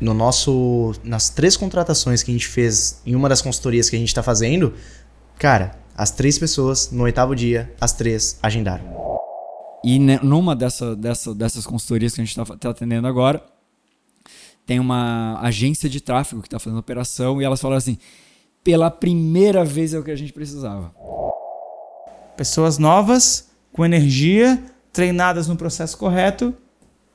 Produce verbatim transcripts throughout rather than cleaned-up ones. no nosso, nas três contratações que a gente fez em uma das consultorias que a gente está fazendo, cara, as três pessoas, no oitavo dia, as três agendaram. E numa dessa, dessa, dessas consultorias que a gente está tá atendendo agora, tem uma agência de tráfego que está fazendo operação e elas falaram assim, pela primeira vez é o que a gente precisava. Pessoas novas, com energia, treinadas no processo correto,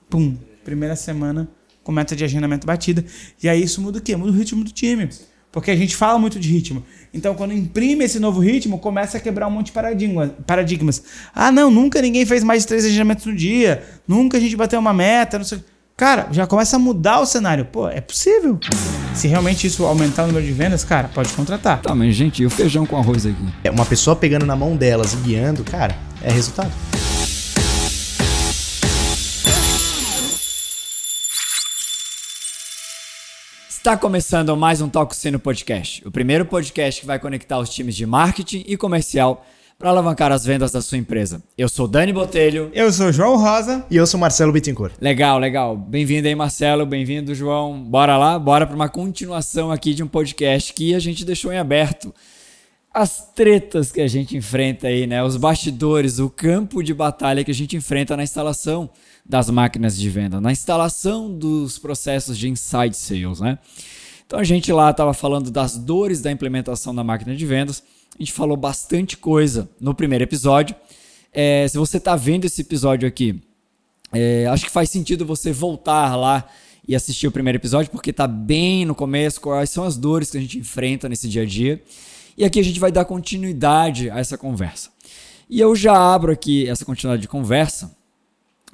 pum, primeira semana com meta de agendamento batida. E aí isso muda o quê? Muda o ritmo do time. Porque a gente fala muito de ritmo. Então, quando imprime esse novo ritmo, começa a quebrar um monte de paradigma, paradigmas. Ah, não, nunca ninguém fez mais de três agendamentos no dia. Nunca a gente bateu uma meta, não sei o que. Cara, já começa a mudar o cenário. Pô, é possível. Se realmente isso aumentar o número de vendas, cara, pode contratar. Tá, mas gente, e o feijão com arroz aqui? É uma pessoa pegando na mão delas e guiando, cara, é resultado. Está começando mais um Toca o Sino Podcast, o primeiro podcast que vai conectar os times de marketing e comercial para alavancar as vendas da sua empresa. Eu sou Dani Botelho. Eu sou João Rosa. E eu sou Marcelo Bittencourt. Legal, legal. Bem-vindo aí, Marcelo. Bem-vindo, João. Bora lá? Bora para uma continuação aqui de um podcast que a gente deixou em aberto. As tretas que a gente enfrenta aí, né? Os bastidores, o campo de batalha que a gente enfrenta na instalação das máquinas de venda, na instalação dos processos de Inside Sales, né? Então a gente lá estava falando das dores da implementação da máquina de vendas, a gente falou bastante coisa no primeiro episódio. É, se você está vendo esse episódio aqui, é, acho que faz sentido você voltar lá e assistir o primeiro episódio, porque está bem no começo, quais são as dores que a gente enfrenta nesse dia a dia. E aqui a gente vai dar continuidade a essa conversa. E eu já abro aqui essa continuidade de conversa,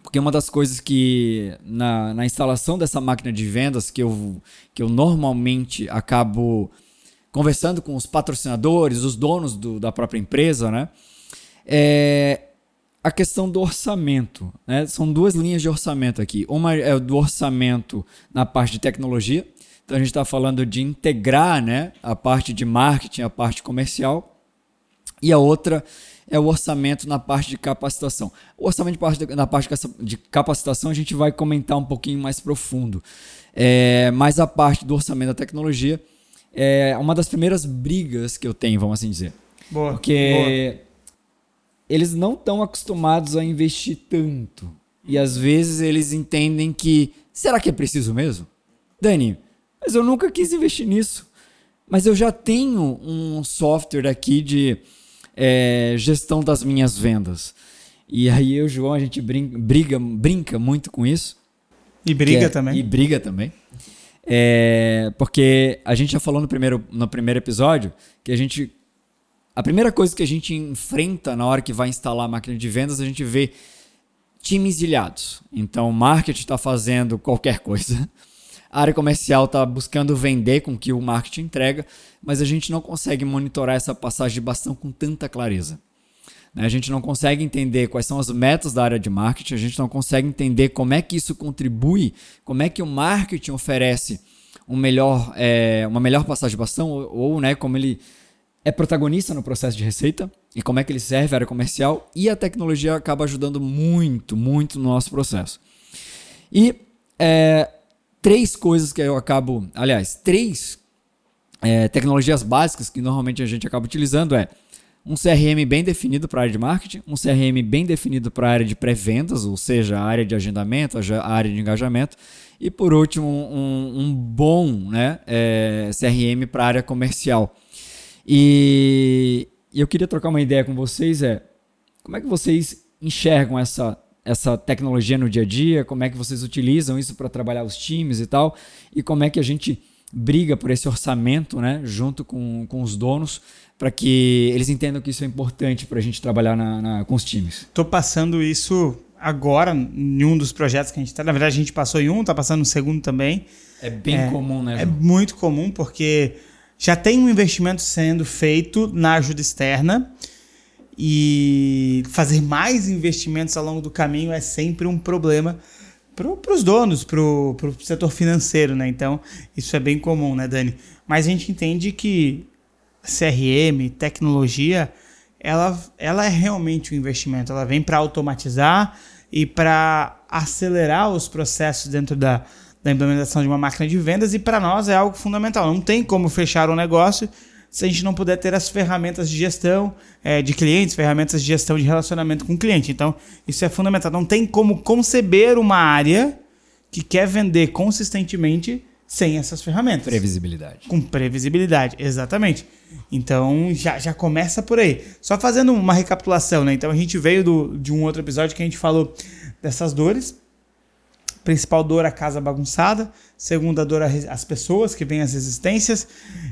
porque uma das coisas que na, na instalação dessa máquina de vendas que eu, que eu normalmente acabo conversando com os patrocinadores, os donos do, da própria empresa, né? É a questão do orçamento, né? São duas linhas de orçamento aqui. Uma é do orçamento na parte de tecnologia. Então a gente está falando de integrar, né, a parte de marketing, a parte comercial. E a outra é o orçamento na parte de capacitação. O orçamento de parte, na parte de capacitação a gente vai comentar um pouquinho mais profundo. É, mas a parte do orçamento da tecnologia é uma das primeiras brigas que eu tenho, vamos assim dizer. Boa, porque boa. Eles não estão acostumados a investir tanto. E às vezes eles entendem que, será que é preciso mesmo? Dani, mas eu nunca quis investir nisso. Mas eu já tenho um software aqui de... É, gestão das minhas vendas. E aí eu e o João, a gente brinca, briga, brinca muito com isso. E briga é, também. E briga também. É, porque a gente já falou no primeiro, no primeiro episódio que a gente... A primeira coisa que a gente enfrenta na hora que vai instalar a máquina de vendas, a gente vê times ilhados. Então o marketing está fazendo qualquer coisa. A área comercial está buscando vender com o que o marketing entrega, mas a gente não consegue monitorar essa passagem de bastão com tanta clareza. A gente não consegue entender quais são as metas da área de marketing, a gente não consegue entender como é que isso contribui, como é que o marketing oferece um melhor, é, uma melhor passagem de bastão, ou, ou né, como ele é protagonista no processo de receita e como é que ele serve a área comercial, e a tecnologia acaba ajudando muito, muito no nosso processo. E... É, Três coisas que eu acabo... Aliás, três é, tecnologias básicas que normalmente a gente acaba utilizando é um C R M bem definido para a área de marketing, um C R M bem definido para a área de pré-vendas, ou seja, a área de agendamento, a área de engajamento, e por último, um, um bom né, é, C R M para a área comercial. E, e eu queria trocar uma ideia com vocês, é como é que vocês enxergam essa... essa tecnologia no dia a dia, como é que vocês utilizam isso para trabalhar os times e tal, e como é que a gente briga por esse orçamento, né, junto com, com os donos, para que eles entendam que isso é importante para a gente trabalhar na, na, com os times. Estou passando isso agora em um dos projetos que a gente está, na verdade a gente passou em um, está passando no segundo também. É bem é, comum, né? Ju? É muito comum, porque já tem um investimento sendo feito na ajuda externa, e fazer mais investimentos ao longo do caminho é sempre um problema para os donos, para o setor financeiro, né? Então, isso é bem comum, né, Dani? Mas a gente entende que C R M, tecnologia, ela, ela é realmente um investimento. Ela vem para automatizar e para acelerar os processos dentro da, da implementação de uma máquina de vendas e para nós é algo fundamental. Não tem como fechar um negócio se a gente não puder ter as ferramentas de gestão é, de clientes, ferramentas de gestão de relacionamento com o cliente. Então, isso é fundamental. Não tem como conceber uma área que quer vender consistentemente sem essas ferramentas. Previsibilidade. Com previsibilidade, exatamente. Então, já, já começa por aí. Só fazendo uma recapitulação, né? Então, a gente veio do, de um outro episódio que a gente falou dessas dores. Principal dor, a casa bagunçada. Segunda dor, as pessoas, que vêm as resistências.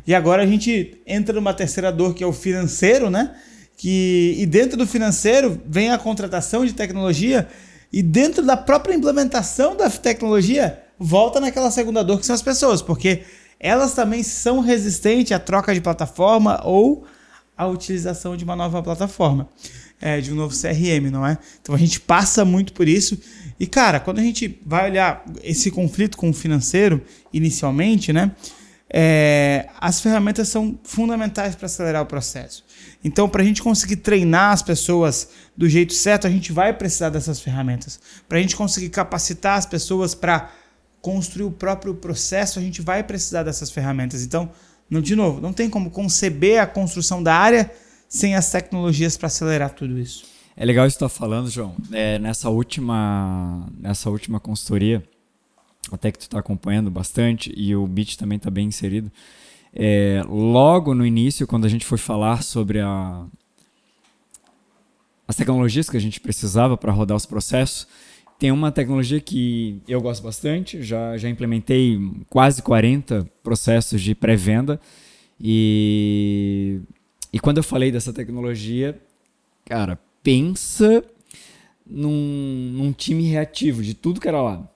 E agora a gente entra numa terceira dor, que é o financeiro, né? Que, e dentro do financeiro vem a contratação de tecnologia. E dentro da própria implementação da tecnologia, volta naquela segunda dor, que são as pessoas. Porque elas também são resistentes à troca de plataforma ou à utilização de uma nova plataforma. É, de um novo C R M, não é? Então a gente passa muito por isso. E, cara, quando a gente vai olhar esse conflito com o financeiro, inicialmente, né? É, as ferramentas são fundamentais para acelerar o processo. Então, para a gente conseguir treinar as pessoas do jeito certo, a gente vai precisar dessas ferramentas. Para a gente conseguir capacitar as pessoas para construir o próprio processo, a gente vai precisar dessas ferramentas. Então, não, de novo, não tem como conceber a construção da área sem as tecnologias para acelerar tudo isso. É legal isso que você está falando, João. É, nessa, última, nessa última consultoria, até que tu está acompanhando bastante, e o Bit também está bem inserido, é, logo no início, quando a gente foi falar sobre a, as tecnologias que a gente precisava para rodar os processos, tem uma tecnologia que eu gosto bastante, já, já implementei quase quarenta processos de pré-venda, e, e quando eu falei dessa tecnologia, cara, pensa num, num time reativo de tudo que era lá.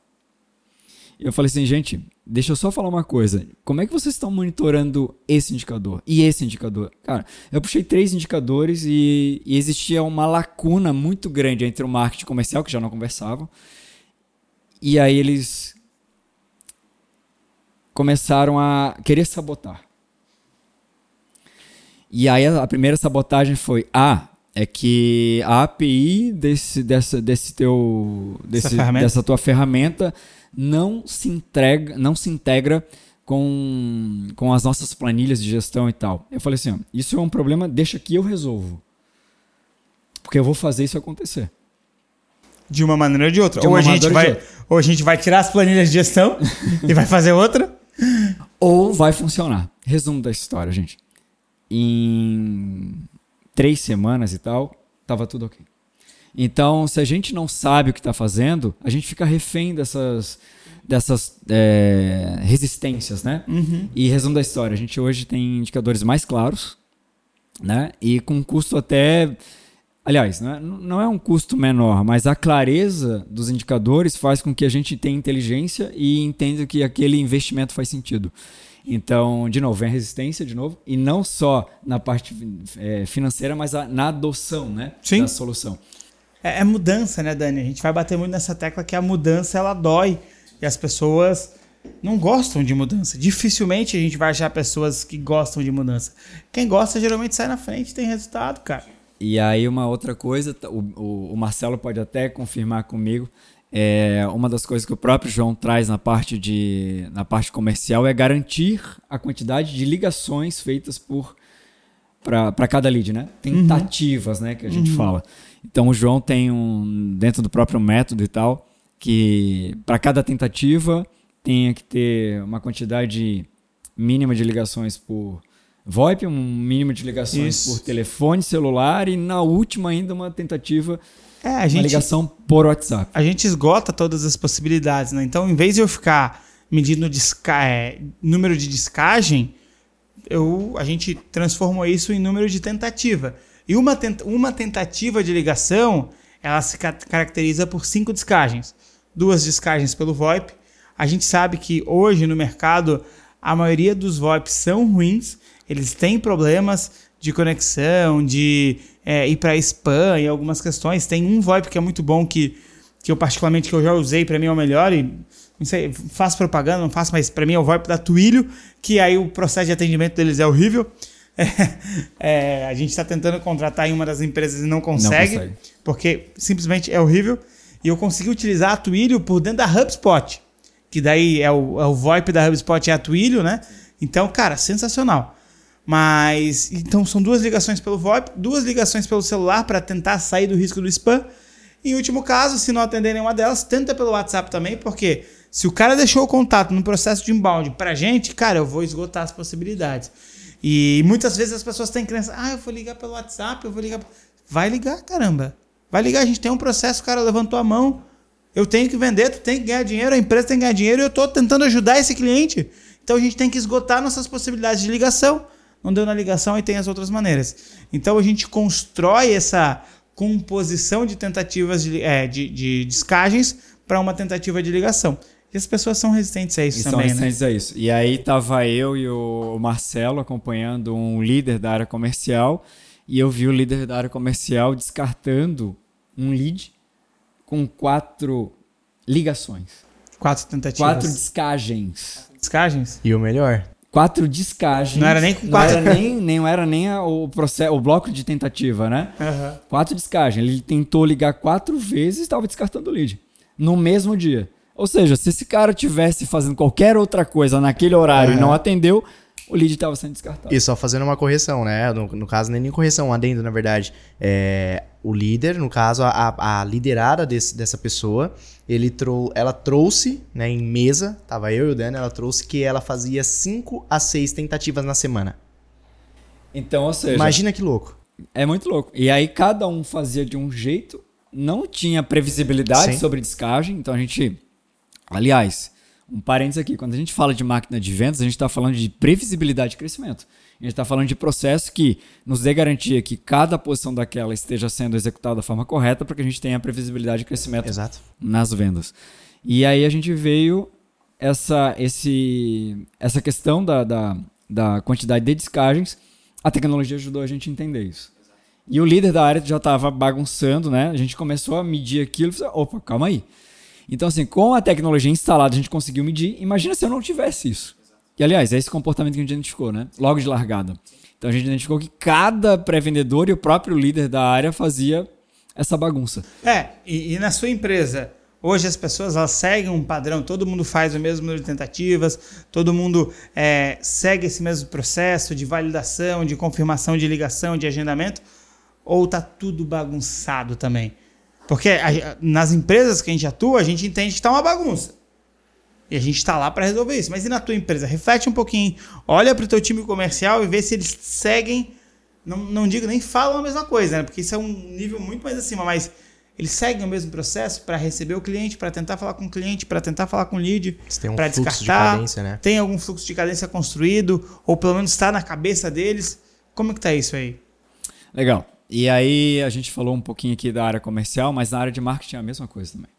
Eu falei assim, gente, deixa eu só falar uma coisa. Como é que vocês estão monitorando esse indicador e esse indicador? Cara, eu puxei três indicadores e, e existia uma lacuna muito grande entre o marketing comercial, que já não conversavam, e aí eles começaram a querer sabotar. E aí a primeira sabotagem foi... Ah, é que a A P I desse, dessa, desse teu, desse, dessa tua ferramenta não se, entrega, não se integra com, com as nossas planilhas de gestão e tal. Eu falei assim, ó, isso é um problema, deixa que eu resolvo. Porque eu vou fazer isso acontecer. De uma maneira ou de outra. De ou, a gente vai, de outra. ou a gente vai tirar as planilhas de gestão e vai fazer outra. Ou vai funcionar. Resumo da história, gente. Em... três semanas e tal, estava tudo ok. Então, se a gente não sabe o que está fazendo, a gente fica refém dessas, dessas é, resistências, né? Uhum. E resumo da história, a gente hoje tem indicadores mais claros, né? E com custo até... Aliás, não é, não é um custo menor, mas a clareza dos indicadores faz com que a gente tenha inteligência e entenda que aquele investimento faz sentido. Então, de novo, vem a resistência, de novo, e não só na parte é, financeira, mas a, na adoção, né, Sim. da solução. É, é mudança, né, Dani? A gente vai bater muito nessa tecla que a mudança, ela dói. E as pessoas não gostam de mudança. Dificilmente a gente vai achar pessoas que gostam de mudança. Quem gosta geralmente sai na frente e tem resultado, cara. E aí uma outra coisa, o, o Marcelo pode até confirmar comigo, é, uma das coisas que o próprio João traz na parte, de, na parte comercial é garantir a quantidade de ligações feitas para cada lead, né? Tentativas, uhum. né, que a gente uhum. fala. Então o João tem um, dentro do próprio método e tal, que para cada tentativa tem que ter uma quantidade mínima de ligações por VoIP, um mínimo de ligações Isso. por telefone, celular e na última ainda uma tentativa... É, a gente, uma ligação por WhatsApp. A gente esgota todas as possibilidades, né? Então, em vez de eu ficar medindo disca- é, número de discagem, eu, a gente transformou isso em número de tentativa. E uma, tenta- uma tentativa de ligação, ela se ca- caracteriza por cinco discagens. Duas discagens pelo VoIP. A gente sabe que hoje no mercado, a maioria dos VoIPs são ruins. Eles têm problemas de conexão, de... É, ir para spam e algumas questões. Tem um VoIP que é muito bom, que, que eu particularmente que eu já usei, para mim é o melhor, e não sei, faço propaganda, não faço, mas para mim é o VoIP da Twilio, que aí o processo de atendimento deles é horrível. É, é, a gente está tentando contratar em uma das empresas e não consegue, não consegue, porque simplesmente é horrível. E eu consegui utilizar a Twilio por dentro da HubSpot. que daí é o, é o VoIP da HubSpot e a Twilio, né? Então, cara, sensacional. Mas, então são duas ligações pelo VoIP, duas ligações pelo celular para tentar sair do risco do spam. Em último caso, se não atender nenhuma delas, tenta pelo WhatsApp também, porque se o cara deixou o contato no processo de inbound pra gente, cara, eu vou esgotar as possibilidades. E muitas vezes as pessoas têm crença, ah, eu vou ligar pelo WhatsApp, eu vou ligar... Vai ligar, caramba. Vai ligar, a gente tem um processo, o cara levantou a mão, eu tenho que vender, tu tem que ganhar dinheiro, a empresa tem que ganhar dinheiro, e eu tô tentando ajudar esse cliente. Então a gente tem que esgotar nossas possibilidades de ligação. Não deu na ligação e tem as outras maneiras. Então a gente constrói essa composição de tentativas de, é, de, de descagens para uma tentativa de ligação. E as pessoas são resistentes a isso e também, são resistentes, né? a isso. E aí estava eu e o Marcelo acompanhando um líder da área comercial e eu vi o líder da área comercial descartando um lead com quatro ligações. Quatro tentativas. Quatro descagens. Descagens? E o melhor... Quatro descagens. Não era nem com quatro. Não era nem, nem, não era nem a, o, processo, o bloco de tentativa, né? Uhum. Quatro descagens. Ele tentou ligar quatro vezes e estava descartando o lead. No mesmo dia. Ou seja, se esse cara estivesse fazendo qualquer outra coisa naquele horário uhum. e não atendeu, o lead estava sendo descartado. E só fazendo uma correção, né? No, no caso, nem correção, um adendo, na verdade. É, o líder, no caso, a, a liderada desse, dessa pessoa... Ele trou- ela trouxe, né, em mesa, tava eu e o Dani, ela trouxe que ela fazia cinco a seis tentativas na semana. Então, ou seja... Imagina que louco. É muito louco. E aí cada um fazia de um jeito, não tinha previsibilidade Sim. sobre descagem, então a gente... Aliás, um parênteses aqui, quando a gente fala de máquina de vendas, a gente está falando de previsibilidade de crescimento. A gente está falando de processo que nos dê garantia que cada posição daquela esteja sendo executada da forma correta para que a gente tenha previsibilidade de crescimento Exato. Nas vendas. E aí a gente veio essa, esse, essa questão da, da, da quantidade de descagens, a tecnologia ajudou a gente a entender isso. Exato. E o líder da área já estava bagunçando, né? A gente começou a medir aquilo e falou, opa, calma aí. Então assim, com a tecnologia instalada a gente conseguiu medir, imagina se eu não tivesse isso. E, aliás, é esse comportamento que a gente identificou, né? Logo de largada. Então, a gente identificou que cada pré-vendedor e o próprio líder da área fazia essa bagunça. É, e, e na sua empresa, hoje as pessoas elas seguem um padrão, todo mundo faz o mesmo número de tentativas, todo mundo é, segue esse mesmo processo de validação, de confirmação, de ligação, de agendamento, ou está tudo bagunçado também? Porque a, nas empresas que a gente atua, a gente entende que está uma bagunça. E a gente está lá para resolver isso. Mas e na tua empresa? Reflete um pouquinho. Olha para o teu time comercial e vê se eles seguem... Não, não digo, nem falam a mesma coisa, né? Porque isso é um nível muito mais acima. Mas eles seguem o mesmo processo para receber o cliente, para tentar falar com o cliente, para tentar falar com o lead, para descartar. Tem um fluxo de cadência, né? Tem algum fluxo de cadência construído? Ou pelo menos está na cabeça deles? Como é que está isso aí? Legal. E aí a gente falou um pouquinho aqui da área comercial, mas na área de marketing é a mesma coisa também.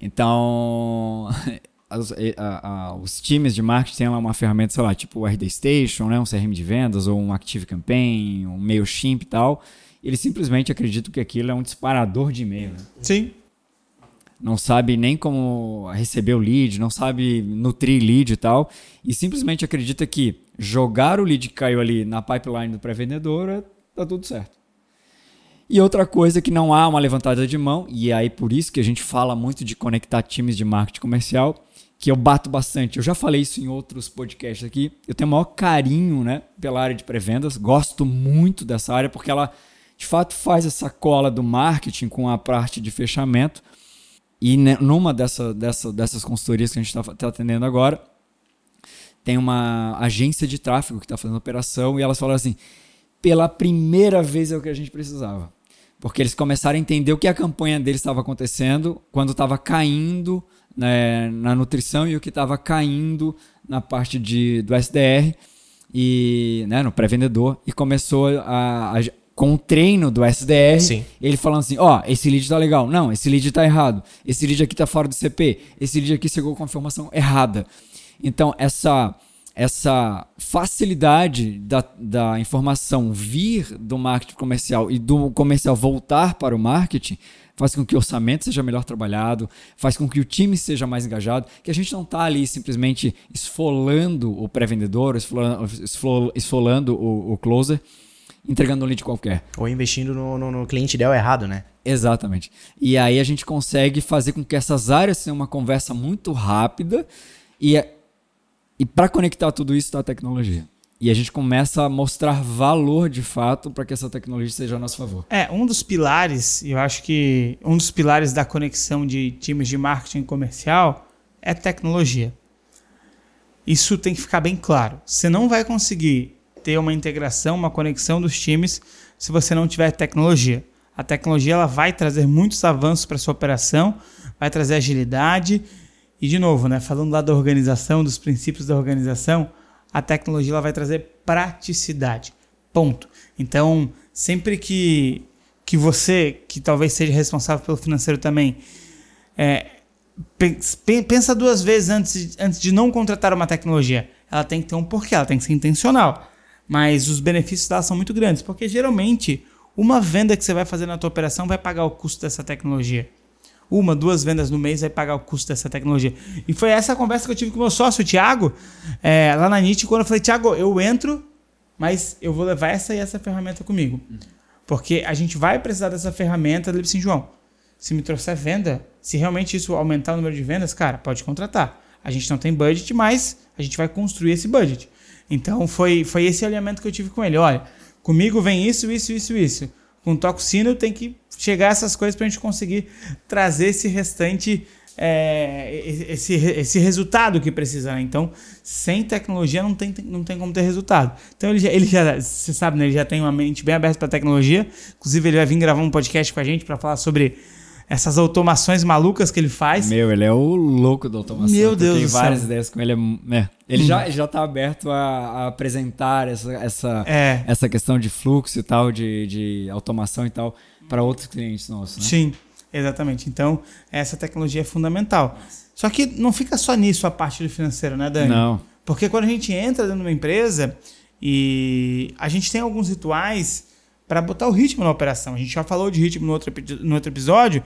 Então... Os, a, a, os times de marketing têm lá uma ferramenta, sei lá, tipo o R D Station, né? Um C R M de vendas, ou um Active Campaign, um MailChimp e tal. Eles simplesmente acreditam que aquilo é um disparador de e-mail. Né? Sim. Não sabe nem como receber o lead, não sabe nutrir lead e tal. E simplesmente acredita que jogar o lead que caiu ali na pipeline do pré-vendedor, tá tudo certo. E outra coisa que não há uma levantada de mão, e aí por isso que a gente fala muito de conectar times de marketing comercial, que eu bato bastante. Eu já falei isso em outros podcasts aqui. Eu tenho o maior carinho, né, pela área de pré-vendas. Gosto muito dessa área porque ela, de fato, faz essa cola do marketing com a parte de fechamento. E numa dessa, dessa, dessas consultorias que a gente está tá atendendo agora, tem uma agência de tráfego que está fazendo operação e elas falaram assim, pela primeira vez é o que a gente precisava. Porque eles começaram a entender o que a campanha deles estava acontecendo quando estava caindo... na nutrição e o que estava caindo na parte de, do S D R, e, né, no pré-vendedor, e começou a, a, com o treino do S D R, Sim. ele falando assim, ó, oh, esse lead está legal, não, esse lead está errado, esse lead aqui está fora do C P, esse lead aqui chegou com a informação errada. Então, essa, essa facilidade da, da informação vir do marketing comercial e do comercial voltar para o marketing faz com que o orçamento seja melhor trabalhado, faz com que o time seja mais engajado, que a gente não está ali simplesmente esfolando o pré-vendedor, esfolando, esfolando o, o closer, entregando um lead qualquer. Ou investindo no, no, no cliente ideal errado, né? Exatamente. E aí a gente consegue fazer com que essas áreas tenham uma conversa muito rápida e, e para conectar tudo isso está a tecnologia. E a gente começa a mostrar valor de fato para que essa tecnologia seja a nosso favor. É, um dos pilares, eu acho que um dos pilares da conexão de times de marketing comercial é tecnologia. Isso tem que ficar bem claro. Você não vai conseguir ter uma integração, uma conexão dos times se você não tiver tecnologia. A tecnologia ela vai trazer muitos avanços para a sua operação, vai trazer agilidade e, de novo, né, falando lá da organização, dos princípios da organização, a tecnologia ela vai trazer praticidade, ponto. Então, sempre que, que você, que talvez seja responsável pelo financeiro também, é, pensa duas vezes antes, antes de não contratar uma tecnologia. Ela tem que ter um porquê, ela tem que ser intencional. Mas os benefícios dela são muito grandes, porque geralmente uma venda que você vai fazer na tua operação vai pagar o custo dessa tecnologia. Uma, duas vendas no mês vai pagar o custo dessa tecnologia. E foi essa conversa que eu tive com o meu sócio, o Thiago, é, lá na N I T, quando eu falei, Thiago, eu entro, mas eu vou levar essa e essa ferramenta comigo. Porque a gente vai precisar dessa ferramenta. Ele disse, João, se me trouxer venda, se realmente isso aumentar o número de vendas, cara, pode contratar. A gente não tem budget, mas a gente vai construir esse budget. Então foi, foi esse alinhamento que eu tive com ele. Olha, comigo vem isso, isso, isso, isso. Com o Toca o Sino tem que chegar a essas coisas para a gente conseguir trazer esse restante, é, esse, esse resultado que precisa. Né? Então, sem tecnologia não tem, não tem como ter resultado. Então, ele já, ele já, você sabe, né? Ele já tem uma mente bem aberta para a tecnologia. Inclusive, ele vai vir gravar um podcast com a gente para falar sobre essas automações malucas que ele faz. Meu, ele é o louco da automação. Meu Deus do céu. Tem várias ideias com ele. É, é. Ele hum. já, já tá aberto a, a apresentar essa, essa, é. essa questão de fluxo e tal, de, de automação e tal, para outros clientes nossos. Né? Sim, exatamente. Então, essa tecnologia é fundamental. Só que não fica só nisso a parte do financeiro, né, Dani? Não. Porque quando a gente entra dentro de uma empresa e a gente tem alguns rituais para botar o ritmo na operação. A gente já falou de ritmo no outro, no outro episódio,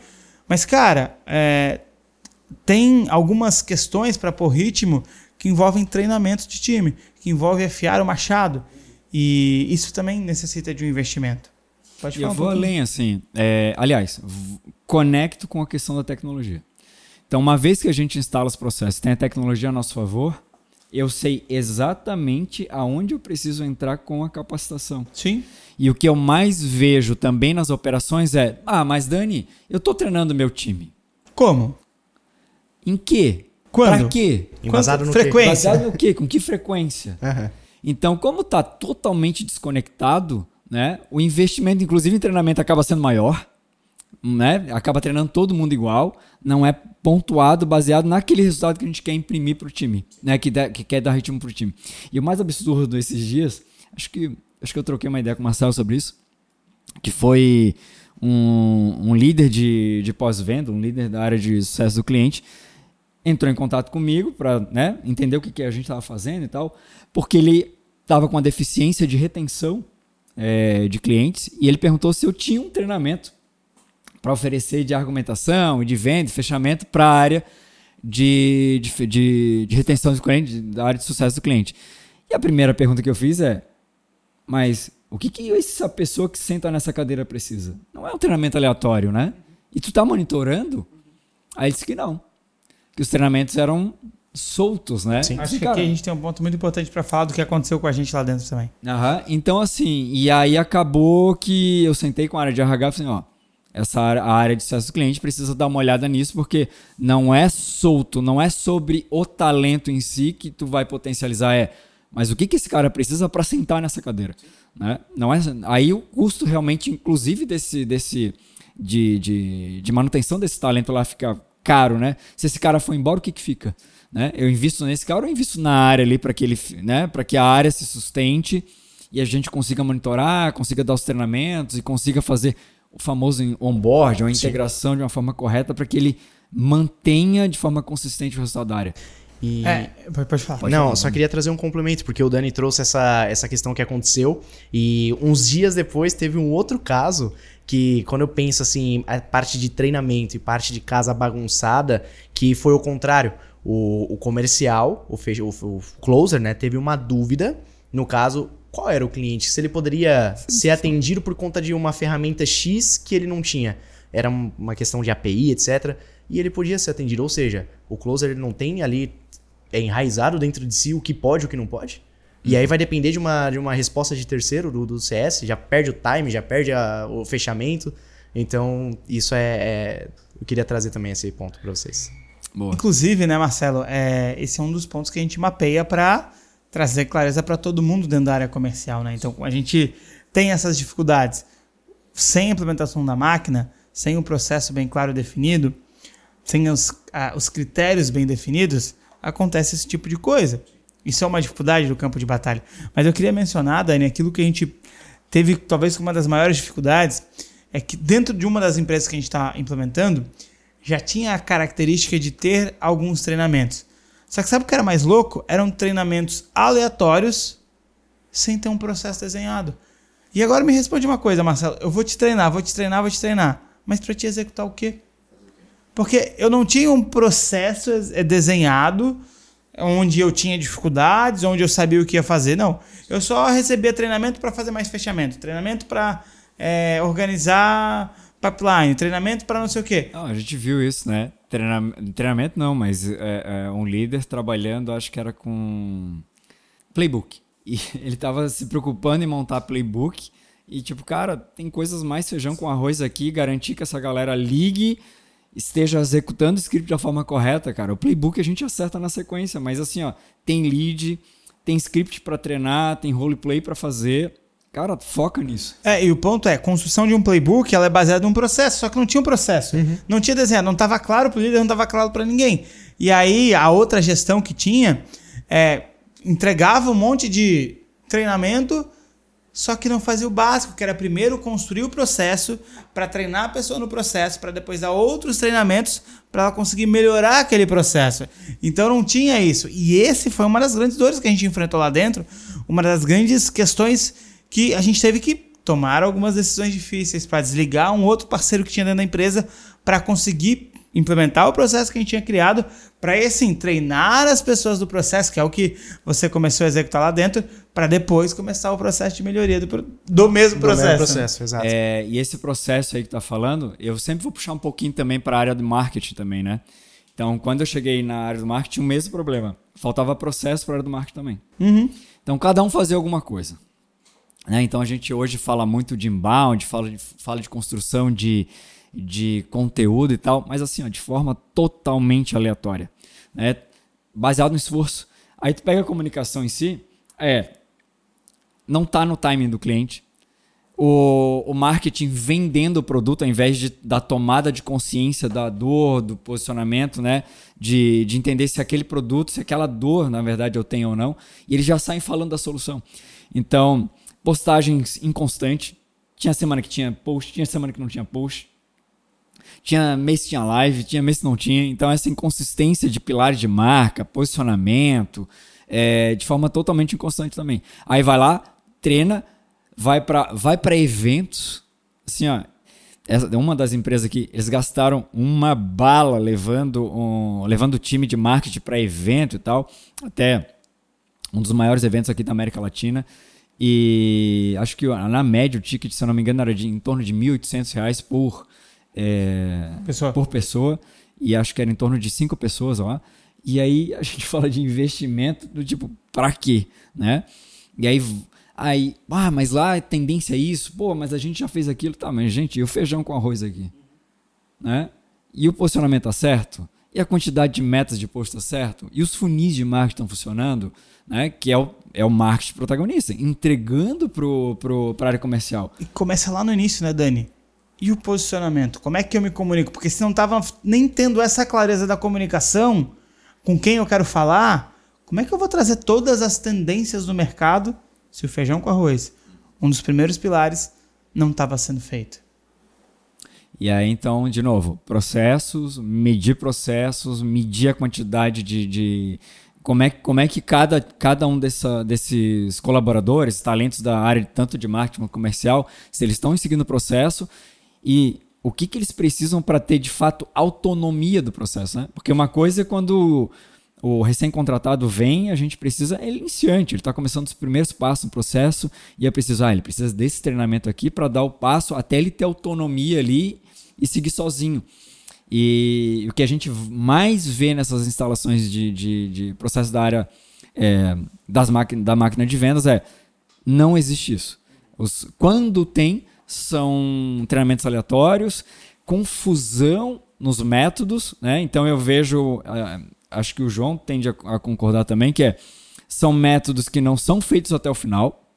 mas, cara, é, tem algumas questões para pôr ritmo que envolvem treinamento de time, que envolve afiar o machado. E isso também necessita de um investimento. Pode falar. Eu um vou pouquinho. além, assim. É, aliás, v- conecto com a questão da tecnologia. Então, uma vez que a gente instala os processos e tem a tecnologia a nosso favor, eu sei exatamente aonde eu preciso entrar com a capacitação. Sim. E o que eu mais vejo também nas operações é, ah, mas Dani, eu estou treinando meu time. Como? Em quê? Quando? Para quê? Embasado no frequência. quê? Baseado no quê? Com que frequência? Uhum. Então, como está totalmente desconectado, né, o investimento, inclusive em treinamento, acaba sendo maior. Né? Acaba treinando todo mundo igual, não é pontuado, baseado naquele resultado que a gente quer imprimir para o time, né? que, dá, que quer dar ritmo para o time. E o mais absurdo esses dias, acho que, acho que eu troquei uma ideia com o Marcelo sobre isso, que foi um, um líder de, de pós-venda, um líder da área de sucesso do cliente, entrou em contato comigo para, né, entender o que, que a gente estava fazendo e tal, porque ele estava com uma deficiência de retenção é, de clientes e ele perguntou se eu tinha um treinamento para oferecer de argumentação, de venda, de fechamento para a área de, de, de, de retenção do cliente, da área de sucesso do cliente. E a primeira pergunta que eu fiz é, mas o que, que essa pessoa que senta nessa cadeira precisa? Não é um treinamento aleatório, né? E tu tá monitorando? Aí ele disse que não. Que os treinamentos eram soltos, né? Sim. Acho que aqui a gente tem um ponto muito importante para falar do que aconteceu com a gente lá dentro também. Aham. Então assim, e aí acabou que eu sentei com a área de R H e falei, ó, essa área, a área de sucesso do cliente precisa dar uma olhada nisso, porque não é solto, não é sobre o talento em si que tu vai potencializar, é, mas o que, que esse cara precisa para sentar nessa cadeira, né? Não é, aí o custo realmente, inclusive, desse, desse, de, de, de manutenção desse talento lá fica caro, né? Se esse cara for embora, o que, que fica? Né? Eu invisto nesse cara ou eu invisto na área ali para que ele, né, para que a área se sustente e a gente consiga monitorar, consiga dar os treinamentos e consiga fazer o famoso onboard, a integração de uma forma correta para que ele mantenha de forma consistente o resultado da área. E... É, pode falar. Pode Não, falar. Só queria trazer um complemento, porque o Dani trouxe essa, essa questão que aconteceu e uns dias depois teve um outro caso que quando eu penso assim, a parte de treinamento e parte de casa bagunçada, que foi o contrário. O, o comercial, o, fecho, o, o closer, né, teve uma dúvida, no caso... qual era o cliente, se ele poderia ser atendido por conta de uma ferramenta X que ele não tinha. Era uma questão de A P I, etcétera. E ele podia ser atendido. Ou seja, o closer ele não tem ali, é enraizado dentro de si o que pode e o que não pode. E aí vai depender de uma, de uma resposta de terceiro do, do C S. Já perde o time, já perde a, o fechamento. Então, isso é, é... Eu queria trazer também esse ponto para vocês. Boa. Inclusive, né, Marcelo, é, esse é um dos pontos que a gente mapeia para trazer clareza para todo mundo dentro da área comercial, né? Então, a gente tem essas dificuldades. Sem a implementação da máquina, sem um processo bem claro definido, sem os, ah, os critérios bem definidos, acontece esse tipo de coisa. Isso é uma dificuldade do campo de batalha. Mas eu queria mencionar, Dani, aquilo que a gente teve, talvez uma das maiores dificuldades, é que dentro de uma das empresas que a gente está implementando, já tinha a característica de ter alguns treinamentos. Só que sabe o que era mais louco? Eram treinamentos aleatórios sem ter um processo desenhado. E agora me responde uma coisa, Marcelo. Eu vou te treinar, vou te treinar, vou te treinar. Mas para te executar o quê? Porque eu não tinha um processo desenhado onde eu tinha dificuldades, onde eu sabia o que ia fazer. Não, eu só recebia treinamento para fazer mais fechamento, treinamento para é, organizar pipeline, treinamento para não sei o quê. Não, a gente viu isso, né? Treina... Treinamento não, mas é, é, um líder trabalhando, acho que era com playbook. E ele estava se preocupando em montar playbook e tipo, cara, tem coisas mais feijão com arroz aqui, garantir que essa galera ligue, esteja executando o script da forma correta, cara. O playbook a gente acerta na sequência, mas assim, ó, tem lead, tem script para treinar, tem roleplay para fazer. Cara, foca nisso. É, e o ponto é, a construção de um playbook, ela é baseada num processo, só que não tinha um processo. Uhum. Não tinha desenho, não estava claro pro líder, não estava claro para ninguém. E aí, a outra gestão que tinha, é, entregava um monte de treinamento, só que não fazia o básico, que era primeiro construir o processo para treinar a pessoa no processo, para depois dar outros treinamentos para ela conseguir melhorar aquele processo. Então não tinha isso. E esse foi uma das grandes dores que a gente enfrentou lá dentro, uma das grandes questões que a gente teve que tomar algumas decisões difíceis para desligar um outro parceiro que tinha dentro da empresa para conseguir implementar o processo que a gente tinha criado para, assim, treinar as pessoas do processo, que é o que você começou a executar lá dentro, para depois começar o processo de melhoria do, do mesmo do processo. Mesmo processo, né? Exato. É, e esse processo aí que tá falando, eu sempre vou puxar um pouquinho também para a área do marketing também, né? Então, quando eu cheguei na área do marketing, tinha o mesmo problema. Faltava processo para a área do marketing também. Uhum. Então, cada um fazia alguma coisa, né? Então, a gente hoje fala muito de inbound, fala de, fala de construção de... de conteúdo e tal, mas assim, ó, de forma totalmente aleatória, né? Baseado no esforço. Aí tu pega a comunicação em si, é, não tá no timing do cliente, o, o marketing vendendo o produto ao invés de, da tomada de consciência da dor, do posicionamento, né? De, de entender se aquele produto, se aquela dor, na verdade, eu tenho ou não, e eles já saem falando da solução. Então, postagens inconstantes, tinha semana que tinha post, tinha semana que não tinha post, tinha mês que tinha live, tinha mês que não tinha. Então, essa inconsistência de pilares de marca, posicionamento, é, de forma totalmente inconstante também. Aí vai lá, treina, vai para vai para eventos. Assim, ó, essa, uma das empresas aqui, eles gastaram uma bala levando um, levando o time de marketing para evento e tal. Até um dos maiores eventos aqui da América Latina. E acho que na média o ticket, se eu não me engano, era de, em torno de mil e oitocentos reais por... É, pessoa. Por pessoa, e acho que era em torno de cinco pessoas lá. E aí a gente fala de investimento do tipo, pra quê? Né? E aí, aí, ah, mas lá a tendência é isso, pô, mas a gente já fez aquilo, tá, mas gente, e o feijão com arroz aqui? Né? E o posicionamento tá certo? E a quantidade de metas de post tá certo? E os funis de marketing estão funcionando? Né? Que é o, é o marketing protagonista, entregando pro, pro, pra área comercial. E começa lá no início, né, Dani? E o posicionamento? Como é que eu me comunico? Porque se não estava nem tendo essa clareza da comunicação, com quem eu quero falar, como é que eu vou trazer todas as tendências do mercado se o feijão com arroz, um dos primeiros pilares, não estava sendo feito? E aí, então, de novo, processos, medir processos, medir a quantidade de... de como, é, como é que cada, cada um dessa, desses colaboradores, talentos da área, tanto de marketing como comercial, se eles estão seguindo o processo... E o que, que eles precisam para ter, de fato, autonomia do processo, né? Porque uma coisa é quando o recém-contratado vem, a gente precisa, ele é iniciante, ele está começando os primeiros passos no processo e é preciso, ah, ele precisa desse treinamento aqui para dar o passo até ele ter autonomia ali e seguir sozinho. E o que a gente mais vê nessas instalações de, de, de processo da área é, das máquin- da máquina de vendas é, não existe isso. Os, quando tem, são treinamentos aleatórios, confusão nos métodos, né? Então eu vejo... É, acho que o João tende a, a concordar também, que é, são métodos que não são feitos até o final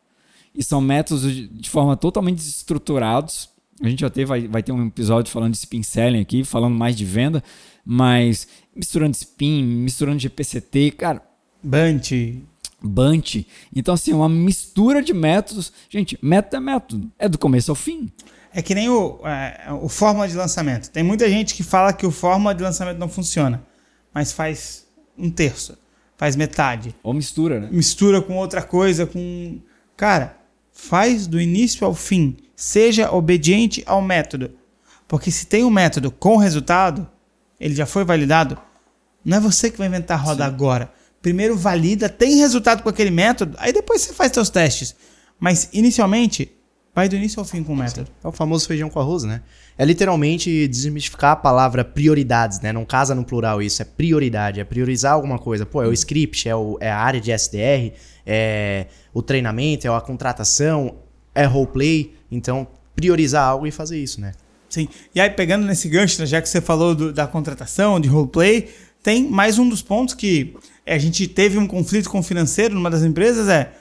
e são métodos de, de forma totalmente desestruturados. A gente já teve, vai, vai ter um episódio falando de Spin Selling aqui, falando mais de venda, mas misturando Spin, misturando G P C T, cara... Bunch. Bunch. Então, assim, uma mistura de métodos. Gente, método é método. É do começo ao fim. É que nem o, é, o fórmula de lançamento. Tem muita gente que fala que o fórmula de lançamento não funciona. Mas faz um terço, faz metade. Ou mistura, né? Mistura com outra coisa, com... Cara, faz do início ao fim. Seja obediente ao método. Porque se tem um método com resultado, ele já foi validado, não é você que vai inventar a roda. Sim. Agora. Primeiro valida, tem resultado com aquele método, aí depois você faz seus testes. Mas, inicialmente, vai do início ao fim com o método. É o famoso feijão com arroz, né? É literalmente desmistificar a palavra prioridades, né? Não casa no plural isso, é prioridade, é priorizar alguma coisa. Pô, é o script, é, o, é a área de S D R, é o treinamento, é a contratação, é roleplay. Então, priorizar algo e fazer isso, né? Sim. E aí, pegando nesse gancho, já que você falou do, da contratação, de roleplay, tem mais um dos pontos que a gente teve um conflito com o financeiro numa das empresas, é...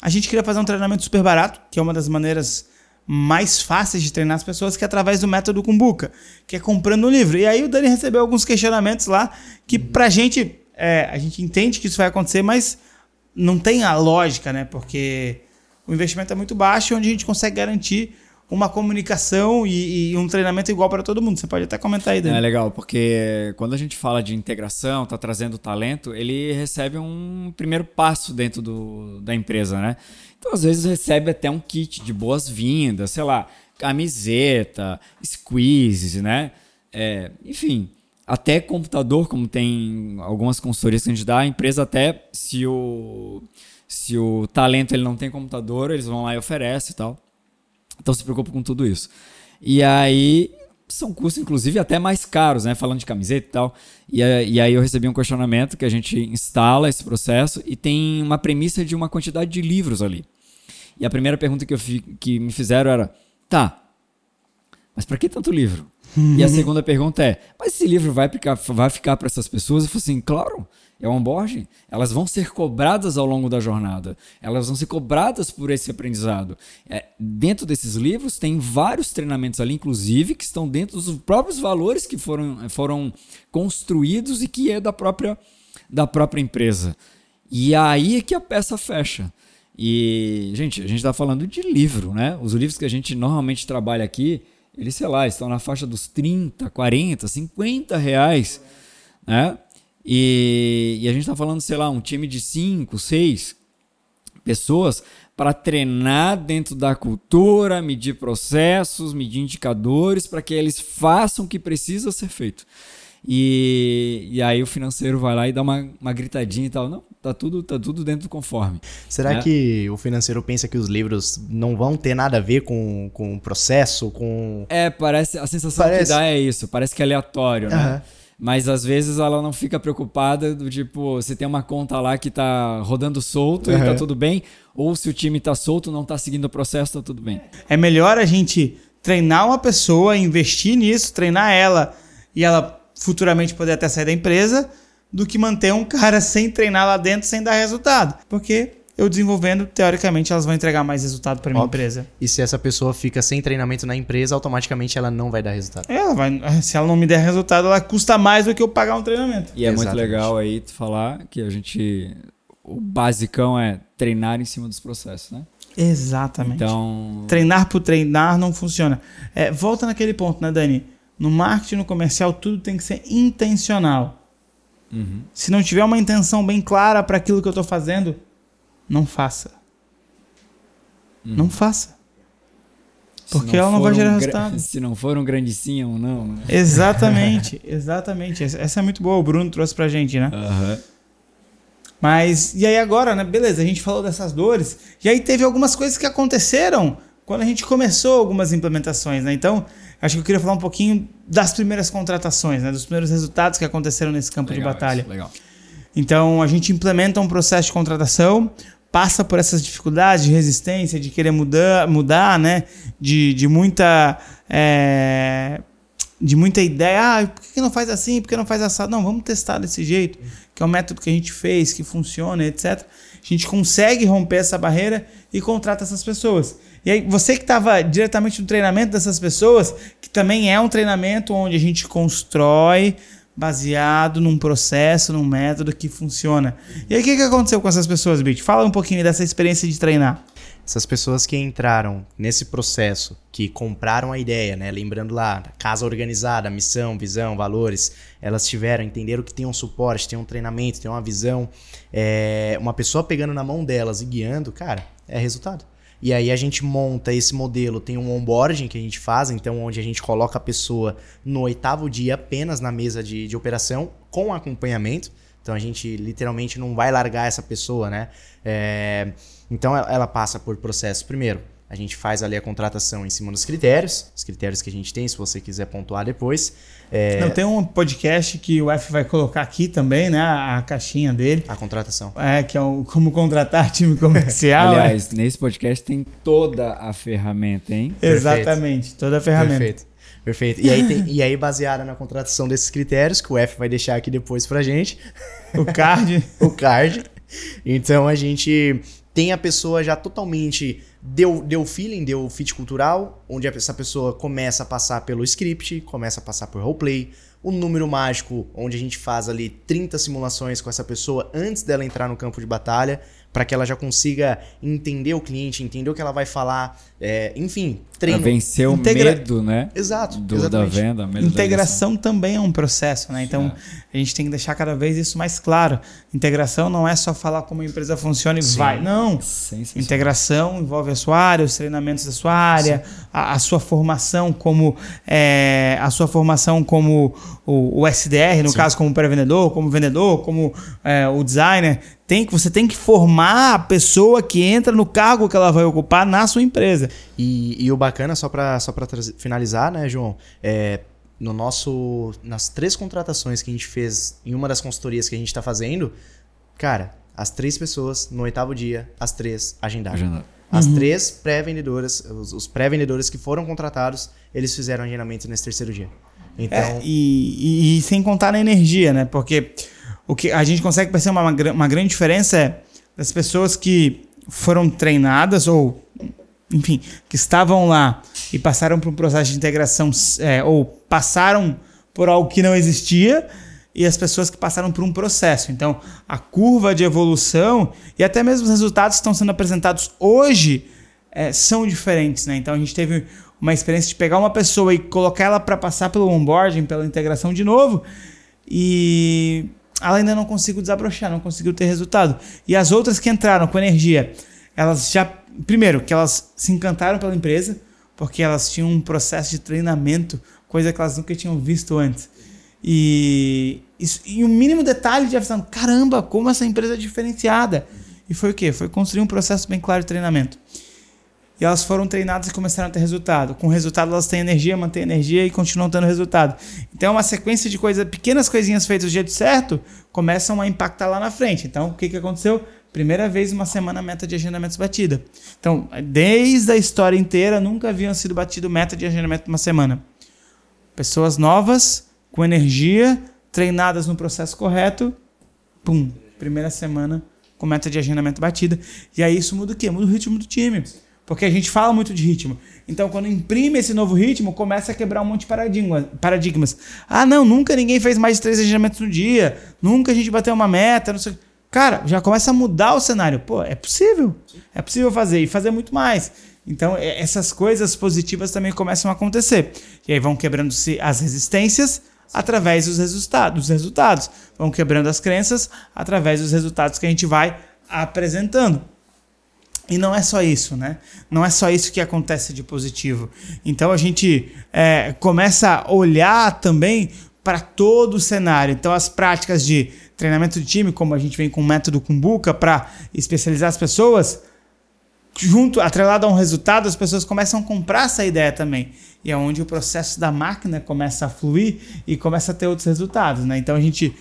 A gente queria fazer um treinamento super barato, que é uma das maneiras mais fáceis de treinar as pessoas, que é através do método Kumbuka, que é comprando um livro. E aí o Dani recebeu alguns questionamentos lá, que pra gente, é, a gente entende que isso vai acontecer, mas não tem a lógica, né? Porque o investimento é muito baixo, onde a gente consegue garantir uma comunicação e, e um treinamento igual para todo mundo. Você pode até comentar aí, Dani. É legal, porque quando a gente fala de integração, tá trazendo talento, ele recebe um primeiro passo dentro do, da empresa, né? Então, às vezes, recebe até um kit de boas-vindas, sei lá, camiseta, squeeze, né? É, enfim, até computador, como tem algumas consultorias que a gente dá, a empresa até, se o, se o talento ele não tem computador, eles vão lá e oferecem e tal. Então se preocupa com tudo isso. E aí são custos, inclusive, até mais caros, né? Falando de camiseta e tal. E, e aí eu recebi um questionamento que a gente instala esse processo e tem uma premissa de uma quantidade de livros ali. E a primeira pergunta que, eu fi, que me fizeram era, tá, mas pra que tanto livro? E a segunda pergunta é, mas esse livro vai ficar, vai ficar para essas pessoas? Eu falei assim, claro, é onboarding. Elas vão ser cobradas ao longo da jornada. Elas vão ser cobradas por esse aprendizado. É, dentro desses livros tem vários treinamentos ali, inclusive, que estão dentro dos próprios valores que foram, foram construídos e que é da própria, da própria empresa. E aí é que a peça fecha. E, gente, a gente está falando de livro, né? Os livros que a gente normalmente trabalha aqui, eles, sei lá, estão na faixa dos trinta, quarenta, cinquenta reais, né? E, e a gente está falando, sei lá, um time de cinco, seis pessoas para treinar dentro da cultura, medir processos, medir indicadores para que eles façam o que precisa ser feito. E, e aí o financeiro vai lá e dá uma, uma gritadinha e tal. Não, tá tudo, tá tudo dentro do conforme. Será, né, que o financeiro pensa que os livros não vão ter nada a ver com, com o processo? Com... É, parece, a sensação parece... que dá é isso. Parece que é aleatório, uhum, né? Mas às vezes ela não fica preocupada do tipo, se tem uma conta lá que tá rodando solto, uhum, e tá tudo bem. Ou se o time tá solto, não tá seguindo o processo, tá tudo bem. É melhor a gente treinar uma pessoa, investir nisso, treinar ela e ela... futuramente poder até sair da empresa, do que manter um cara sem treinar lá dentro, sem dar resultado. Porque eu desenvolvendo, teoricamente, elas vão entregar mais resultado para a minha empresa. E se essa pessoa fica sem treinamento na empresa, automaticamente ela não vai dar resultado. Ela vai, se ela não me der resultado, ela custa mais do que eu pagar um treinamento. E é Exatamente. Muito legal aí tu falar que a gente... O basicão é treinar em cima dos processos, né? Exatamente. Então... Treinar por treinar não funciona. É, volta naquele ponto, né, Dani? No marketing, no comercial, tudo tem que ser intencional. Uhum. Se não tiver uma intenção bem clara para aquilo que eu estou fazendo, não faça. Uhum. Não faça. Porque ela não vai gerar resultado. Se não for um grande sim ou não, né? Exatamente, exatamente. Essa é muito boa. O Bruno trouxe para a gente, né? Uhum. Mas, e aí agora, né? Beleza, a gente falou dessas dores. E aí teve algumas coisas que aconteceram quando a gente começou algumas implementações, né? Então, acho que eu queria falar um pouquinho das primeiras contratações, né? Dos primeiros resultados que aconteceram nesse campo legal, de batalha. Isso, legal. Então, a gente implementa um processo de contratação, passa por essas dificuldades de resistência, de querer mudar, mudar né? De, de muita... É... de muita ideia, ah, por que não faz assim, por que não faz assado? Não, vamos testar desse jeito, que é o método que a gente fez, que funciona, etcétera. A gente consegue romper essa barreira e contrata essas pessoas. E aí, você que estava diretamente no treinamento dessas pessoas, que também é um treinamento onde a gente constrói baseado num processo, num método que funciona. E aí, o que, que aconteceu com essas pessoas, Bit? Fala um pouquinho dessa experiência de treinar. Essas pessoas que entraram nesse processo, que compraram a ideia, né? Lembrando lá, casa organizada, missão, visão, valores, elas tiveram, entenderam que tem um suporte, tem um treinamento, tem uma visão, é, uma pessoa pegando na mão delas e guiando, cara, é resultado. E aí a gente monta esse modelo, tem um onboarding que a gente faz, então onde a gente coloca a pessoa no oitavo dia apenas na mesa de, de operação com acompanhamento. Então a gente literalmente não vai largar essa pessoa, né? É... Então ela passa por processo. Primeiro, a gente faz ali a contratação em cima dos critérios, os critérios que a gente tem, se você quiser pontuar depois. É... Não, tem um podcast que o F vai colocar aqui também, né? A caixinha dele. A contratação. É, que é o como contratar time comercial. Aliás, é. Nesse podcast tem toda a ferramenta, hein? Exatamente, toda a ferramenta. Perfeito. Perfeito. E aí, tem, e aí baseada na contratação desses critérios, que o F vai deixar aqui depois pra gente. O card. o card. Então, a gente tem a pessoa já totalmente... Deu, deu feeling, deu fit cultural, onde essa pessoa começa a passar pelo script, começa a passar por roleplay. O número mágico, onde a gente faz ali trinta simulações com essa pessoa antes dela entrar no campo de batalha, para que ela já consiga entender o cliente, entender o que ela vai falar, é, enfim, treino. Para vencer o Integra... medo, né? Exato. Do, da venda, medo Integração da também é um processo, né? Então, é. a gente tem que deixar cada vez isso mais claro. Integração não é só falar como a empresa funciona e Sim. vai. Não. Integração envolve a sua área, os treinamentos da sua área, a, a sua formação como é, a sua formação como o, o S D R, no Sim. caso como pré-vendedor, como vendedor, como é, o designer. Tem que, você tem que formar a pessoa que entra no cargo que ela vai ocupar na sua empresa. E, e o bacana, só para só para finalizar, né, João? É, no nosso, nas três contratações que a gente fez em uma das consultorias que a gente está fazendo, cara, as três pessoas, no oitavo dia, as três agendaram. Agendado. As uhum. três pré-vendedoras, os, os pré-vendedores que foram contratados, eles fizeram agendamento nesse terceiro dia. Então... É, e, e, e sem contar na energia, né? Porque... O que a gente consegue perceber uma, uma grande diferença é das pessoas que foram treinadas ou, enfim, que estavam lá e passaram por um processo de integração é, ou passaram por algo que não existia e as pessoas que passaram por um processo. Então, a curva de evolução e até mesmo os resultados que estão sendo apresentados hoje é, são diferentes, né? Então, a gente teve uma experiência de pegar uma pessoa e colocar ela para passar pelo onboarding, pela integração de novo e... ela ainda não conseguiu desabrochar, não conseguiu ter resultado. E as outras que entraram com energia, elas já... Primeiro, que elas se encantaram pela empresa, porque elas tinham um processo de treinamento, coisa que elas nunca tinham visto antes. E, isso, e o mínimo detalhe de avisando, caramba, como essa empresa é diferenciada. E foi o quê? Foi construir um processo bem claro de treinamento. E elas foram treinadas e começaram a ter resultado. Com o resultado, elas têm energia, mantêm energia e continuam tendo resultado. Então, uma sequência de coisas, pequenas coisinhas feitas do jeito certo, começam a impactar lá na frente. Então, o que, que aconteceu? Primeira vez, uma semana, meta de agendamentos batida. Então, desde a história inteira, nunca haviam sido batido meta de agendamento de uma semana. Pessoas novas, com energia, treinadas no processo correto, pum, primeira semana com meta de agendamento batida. E aí, isso muda o quê? Muda o ritmo do time. Porque a gente fala muito de ritmo. Então, quando imprime esse novo ritmo, começa a quebrar um monte de paradigma, paradigmas. Ah, não, nunca ninguém fez mais de três agendamentos no dia. Nunca a gente bateu uma meta, não sei. Cara, já começa a mudar o cenário. Pô, é possível. É possível fazer e fazer muito mais. Então, essas coisas positivas também começam a acontecer. E aí vão quebrando-se as resistências através dos resultados, dos resultados. Vão quebrando as crenças através dos resultados que a gente vai apresentando. E não é só isso, né? Não é só isso que acontece de positivo. Então a gente é, começa a olhar também para todo o cenário. Então as práticas de treinamento de time, como a gente vem com o método Kumbuka para especializar as pessoas, junto, atrelado a um resultado, as pessoas começam a comprar essa ideia também. E é onde o processo da máquina começa a fluir e começa a ter outros resultados, né? Então a gente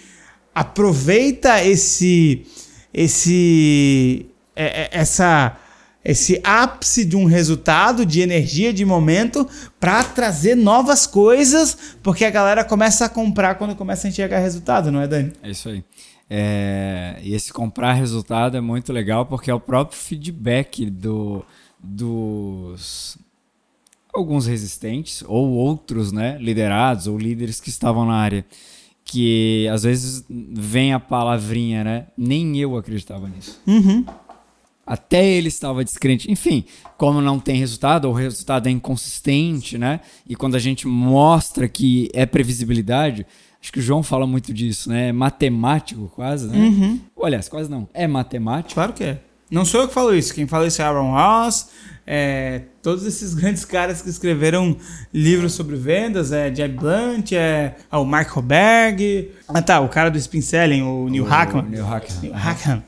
aproveita esse, esse, essa, esse ápice de um resultado, de energia, de momento, para trazer novas coisas, porque a galera começa a comprar quando começa a enxergar resultado, não é, Dani? É isso aí. É, e esse comprar resultado é muito legal porque é o próprio feedback do, dos alguns resistentes ou outros, né, liderados ou líderes que estavam na área, que às vezes vem a palavrinha, né, nem eu acreditava nisso. Uhum. Até ele estava descrente. Enfim, como não tem resultado, ou o resultado é inconsistente, né? E quando a gente mostra que é previsibilidade, acho que o João fala muito disso, né? É matemático quase, né? Uhum. Ou, aliás, quase não. É matemático. Claro que é. Não sou eu que falo isso. Quem fala isso é Aaron Ross, é, todos esses grandes caras que escreveram livros sobre vendas, é Jeb Blunt, é, é o Mark Roberg. Ah, tá, o cara do Spin Selling, o Neil Hackman. O Neil Hackman. Neil Hackman.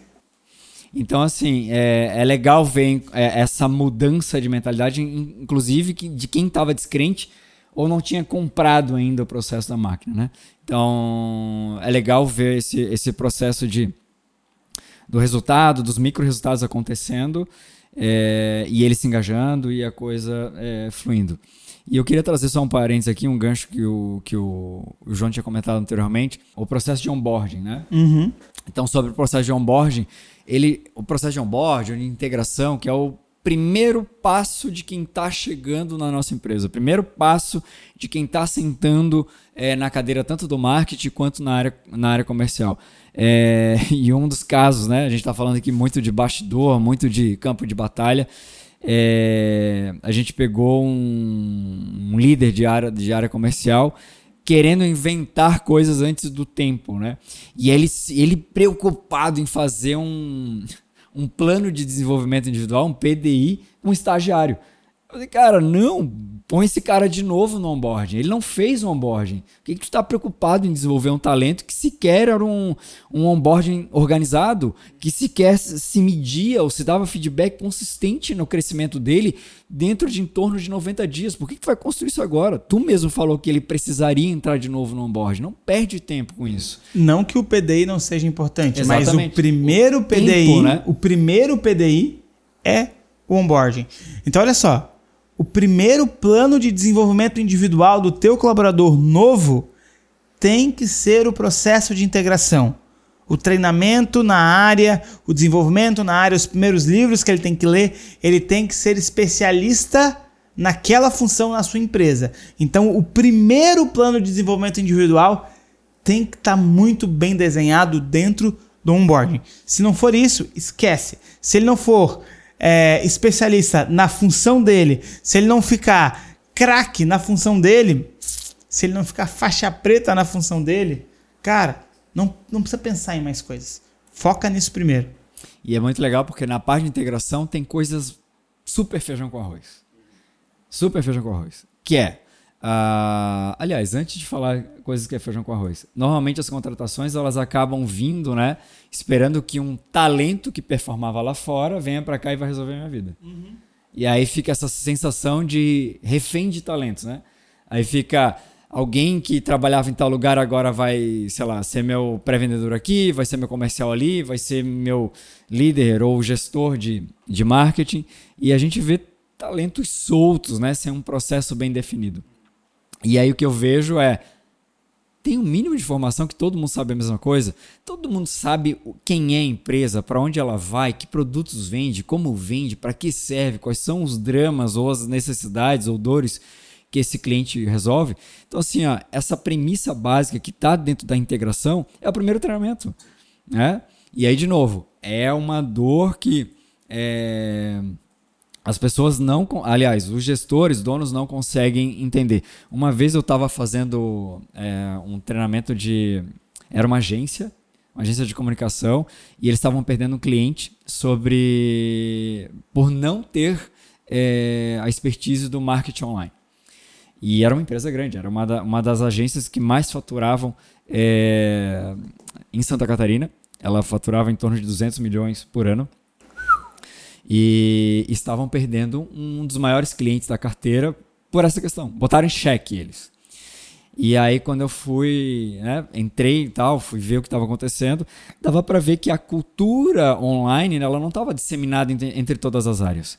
Então, assim, é, é legal ver essa mudança de mentalidade, inclusive de quem estava descrente ou não tinha comprado ainda o processo da máquina, né? Então, é legal ver esse, esse processo de, do resultado, dos micro-resultados acontecendo, é, e ele se engajando e a coisa é, fluindo. E eu queria trazer só um parênteses aqui, um gancho que o, que o, o João tinha comentado anteriormente, o processo de onboarding, né? Uhum. Então, sobre o processo de onboarding, ele, o processo de onboarding, de integração, que é o primeiro passo de quem está chegando na nossa empresa, o primeiro passo de quem está sentando é, na cadeira tanto do marketing quanto na área, na área comercial. É, e um dos casos, né? A gente está falando aqui muito de bastidor, muito de campo de batalha. É, a gente pegou um, um líder de área, de área comercial querendo inventar coisas antes do tempo, né? E ele, ele preocupado em fazer um, um plano de desenvolvimento individual, um P D I, um estagiário. Eu falei, cara, não, põe esse cara de novo no onboarding. Ele não fez o onboarding. Por que, que tu está preocupado em desenvolver um talento que sequer era um, um onboarding organizado, que sequer se media ou se dava feedback consistente no crescimento dele dentro de em torno de noventa dias? Por que, que tu vai construir isso agora? Tu mesmo falou que ele precisaria entrar de novo no onboarding. Não perde tempo com isso. Não que o P D I não seja importante, exatamente, mas o primeiro o P D I, tempo, né? O primeiro P D I é o onboarding. Então, olha só. O primeiro plano de desenvolvimento individual do teu colaborador novo tem que ser o processo de integração. O treinamento na área, o desenvolvimento na área, os primeiros livros que ele tem que ler, ele tem que ser especialista naquela função na sua empresa. Então, o primeiro plano de desenvolvimento individual tem que estar muito bem desenhado dentro do onboarding. Se não for isso, esquece. Se ele não for... É, especialista na função dele, se ele não ficar craque na função dele, se ele não ficar faixa preta na função dele, cara, não, não precisa pensar em mais coisas. Foca nisso primeiro. E é muito legal porque na parte de integração tem coisas super feijão com arroz. Super feijão com arroz. Que é, uh, aliás, antes de falar coisas que é feijão com arroz, normalmente as contratações elas acabam vindo, né? Esperando que um talento que performava lá fora venha para cá e vai resolver a minha vida. Uhum. E aí fica essa sensação de refém de talentos, né? Aí fica alguém que trabalhava em tal lugar agora vai, sei lá, ser meu pré-vendedor aqui, vai ser meu comercial ali, vai ser meu líder ou gestor de, de marketing. E a gente vê talentos soltos, né? Sem um processo bem definido. E aí o que eu vejo é... Tem um mínimo de formação que todo mundo sabe a mesma coisa. Todo mundo sabe quem é a empresa, para onde ela vai, que produtos vende, como vende, para que serve, quais são os dramas ou as necessidades ou dores que esse cliente resolve. Então, assim, ó, essa premissa básica que está dentro da integração é o primeiro treinamento, né? E aí, de novo, é uma dor que é... as pessoas não... Aliás, os gestores, donos não conseguem entender. Uma vez eu estava fazendo é, um treinamento de... Era uma agência, uma agência de comunicação, e eles estavam perdendo um cliente sobre... por não ter é, a expertise do marketing online. E era uma empresa grande, era uma, da, uma das agências que mais faturavam é, em Santa Catarina. Ela faturava em torno de duzentos milhões por ano. E estavam perdendo um dos maiores clientes da carteira por essa questão. Botaram em xeque eles. E aí quando eu fui, né, entrei e tal, fui ver o que estava acontecendo, dava para ver que a cultura online, ela não estava disseminada entre todas as áreas.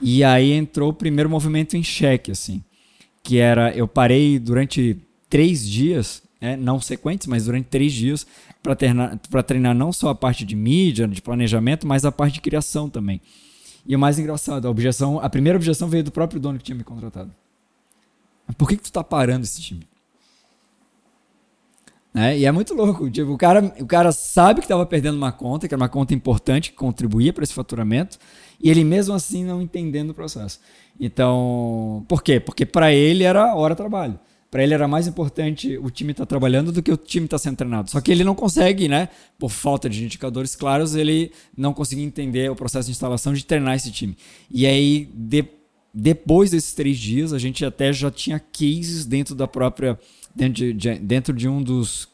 E aí entrou o primeiro movimento em xeque, assim, que era, eu parei durante três dias, né, não sequentes, mas durante três dias, para treinar, para treinar não só a parte de mídia, de planejamento, mas a parte de criação também. E o mais engraçado, a objeção, a primeira objeção veio do próprio dono que tinha me contratado. Por que que tu tá parando esse time? Né? E é muito louco. Tipo, o, cara, o cara sabe que estava perdendo uma conta, que era uma conta importante, que contribuía para esse faturamento, e ele mesmo assim não entendendo o processo. Então, por quê? Porque para ele era hora-trabalho. Para ele era mais importante o time estar tá trabalhando do que o time estar tá sendo treinado. Só que ele não consegue, né? Por falta de indicadores claros, ele não conseguia entender o processo de instalação de treinar esse time. E aí, depois... Depois desses três dias, a gente até já tinha cases dentro da própria. Dentro de, dentro de um dos.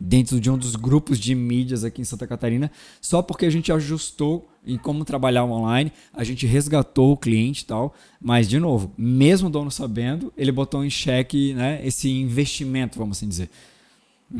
Dentro de um dos grupos de mídias aqui em Santa Catarina, só porque a gente ajustou em como trabalhar online, a gente resgatou o cliente e tal. Mas, de novo, mesmo o dono sabendo, ele botou em xeque, né, esse investimento, vamos assim dizer.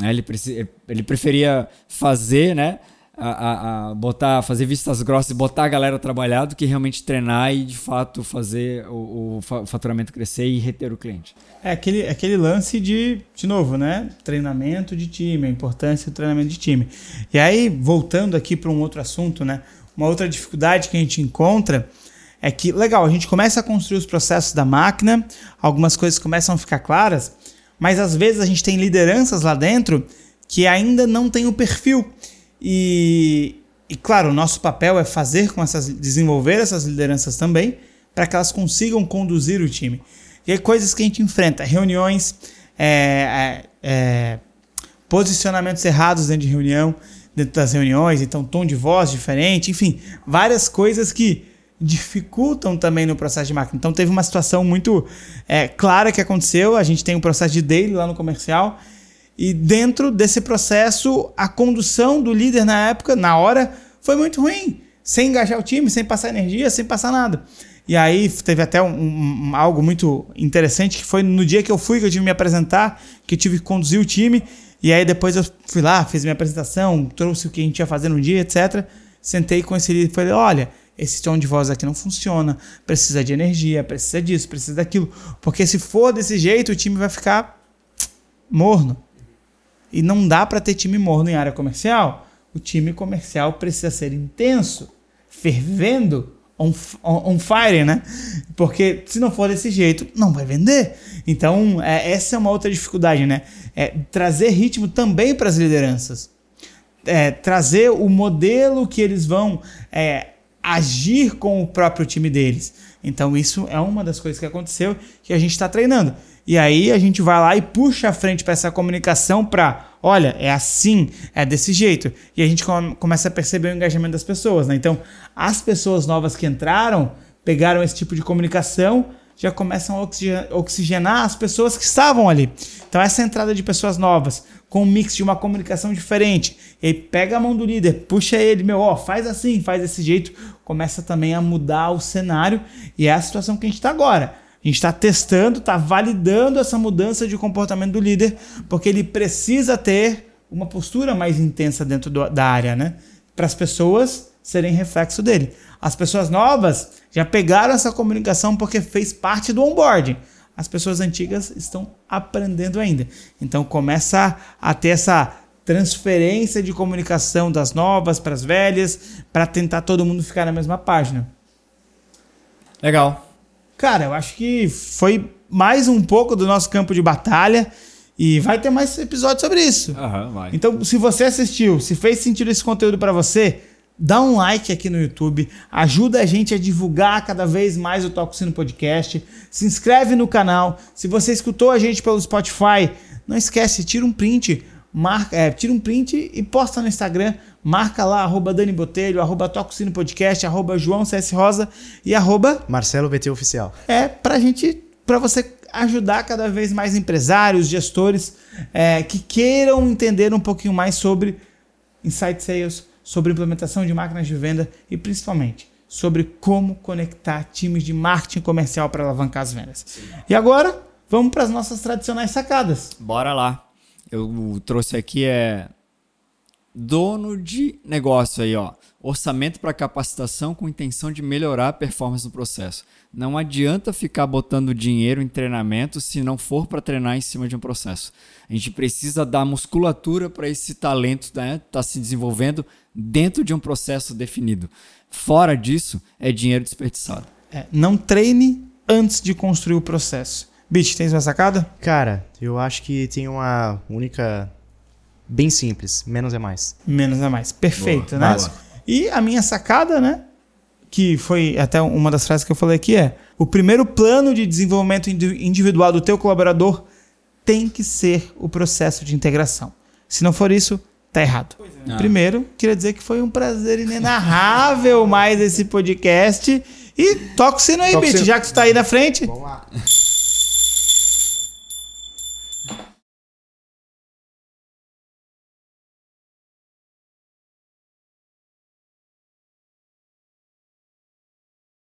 Ele, pre- ele preferia fazer, né? A, a, a botar, fazer vistas grossas e botar a galera trabalhar do que realmente treinar e de fato fazer o, o faturamento crescer e reter o cliente. É aquele, aquele lance de, de novo, né? Treinamento de time, a importância do treinamento de time. E aí, voltando aqui para um outro assunto, né? Uma outra dificuldade que a gente encontra é que, legal, a gente começa a construir os processos da máquina, algumas coisas começam a ficar claras, mas às vezes a gente tem lideranças lá dentro que ainda não tem o perfil. E, e, claro, o nosso papel é fazer com essas, desenvolver essas lideranças também para que elas consigam conduzir o time. E aí, coisas que a gente enfrenta, reuniões, é, é, posicionamentos errados dentro de reunião, dentro das reuniões, então tom de voz diferente, enfim, várias coisas que dificultam também no processo de marketing. Então, teve uma situação muito é, clara que aconteceu, a gente tem um processo de daily lá no comercial. E dentro desse processo, a condução do líder na época, na hora, foi muito ruim. Sem engajar o time, sem passar energia, sem passar nada. E aí teve até um, um, algo muito interessante, que foi no dia que eu fui, que eu tive que me apresentar, que eu tive que conduzir o time. E aí depois eu fui lá, fiz minha apresentação, trouxe o que a gente ia fazer no dia, etcétera. Sentei com esse líder e falei, olha, esse tom de voz aqui não funciona, precisa de energia, precisa disso, precisa daquilo. Porque se for desse jeito, o time vai ficar morno. E não dá para ter time morno em área comercial. O time comercial precisa ser intenso, fervendo, on, on fire, né? Porque se não for desse jeito, não vai vender. Então, é, essa é uma outra dificuldade, né? É, trazer ritmo também para as lideranças. É, trazer o modelo que eles vão é, agir com o próprio time deles. Então, isso é uma das coisas que aconteceu que a gente está treinando. E aí a gente vai lá e puxa a frente para essa comunicação para, olha, é assim, é desse jeito. E a gente come, começa a perceber o engajamento das pessoas, né? Então, as pessoas novas que entraram, pegaram esse tipo de comunicação, já começam a oxigenar as pessoas que estavam ali. Então, essa entrada de pessoas novas, com um mix de uma comunicação diferente, ele pega a mão do líder, puxa ele, meu, ó, faz assim, faz desse jeito, começa também a mudar o cenário, e é a situação que a gente está agora. A gente está testando, está validando essa mudança de comportamento do líder, porque ele precisa ter uma postura mais intensa dentro do, da área, né? Para as pessoas serem reflexo dele. As pessoas novas já pegaram essa comunicação porque fez parte do onboarding. As pessoas antigas estão aprendendo ainda. Então começa a ter essa transferência de comunicação das novas para as velhas, para tentar todo mundo ficar na mesma página. Legal. Cara, eu acho que foi mais um pouco do nosso campo de batalha e vai ter mais episódios sobre isso. Uhum, vai. Então, se você assistiu, se fez sentido esse conteúdo para você, dá um like aqui no YouTube, ajuda a gente a divulgar cada vez mais o Toca o Sino Podcast, se inscreve no canal, se você escutou a gente pelo Spotify, não esquece, tira um print, marca, é, tira um print e posta no Instagram, marca lá, arroba Dani Botelho, arroba Toca o Sino Podcast, arroba João C S Rosa e arroba Marcelo B T Oficial. É, pra gente para você ajudar cada vez mais empresários, gestores é, que queiram entender um pouquinho mais sobre Inside Sales, sobre implementação de máquinas de venda e principalmente sobre como conectar times de marketing comercial para alavancar as vendas. Sim. E agora, vamos para as nossas tradicionais sacadas. Bora lá. Eu trouxe aqui é dono de negócio aí, ó. Orçamento para capacitação com intenção de melhorar a performance no processo. Não adianta ficar botando dinheiro em treinamento se não for para treinar em cima de um processo. A gente precisa dar musculatura para esse talento, né, tá se desenvolvendo dentro de um processo definido. Fora disso, é dinheiro desperdiçado. É, não treine antes de construir o processo. Bitch, tens uma sacada? Cara, eu acho que tem uma única bem simples. Menos é mais. Menos é mais. Perfeito, boa, né? Boa. E a minha sacada, né? Que foi até uma das frases que eu falei aqui é: o primeiro plano de desenvolvimento individual do teu colaborador tem que ser o processo de integração. Se não for isso, tá errado. É. Primeiro, queria dizer que foi um prazer inenarrável mais esse podcast. E toca o sino aí, Bitch, já que tu tá aí na frente. Vamos lá.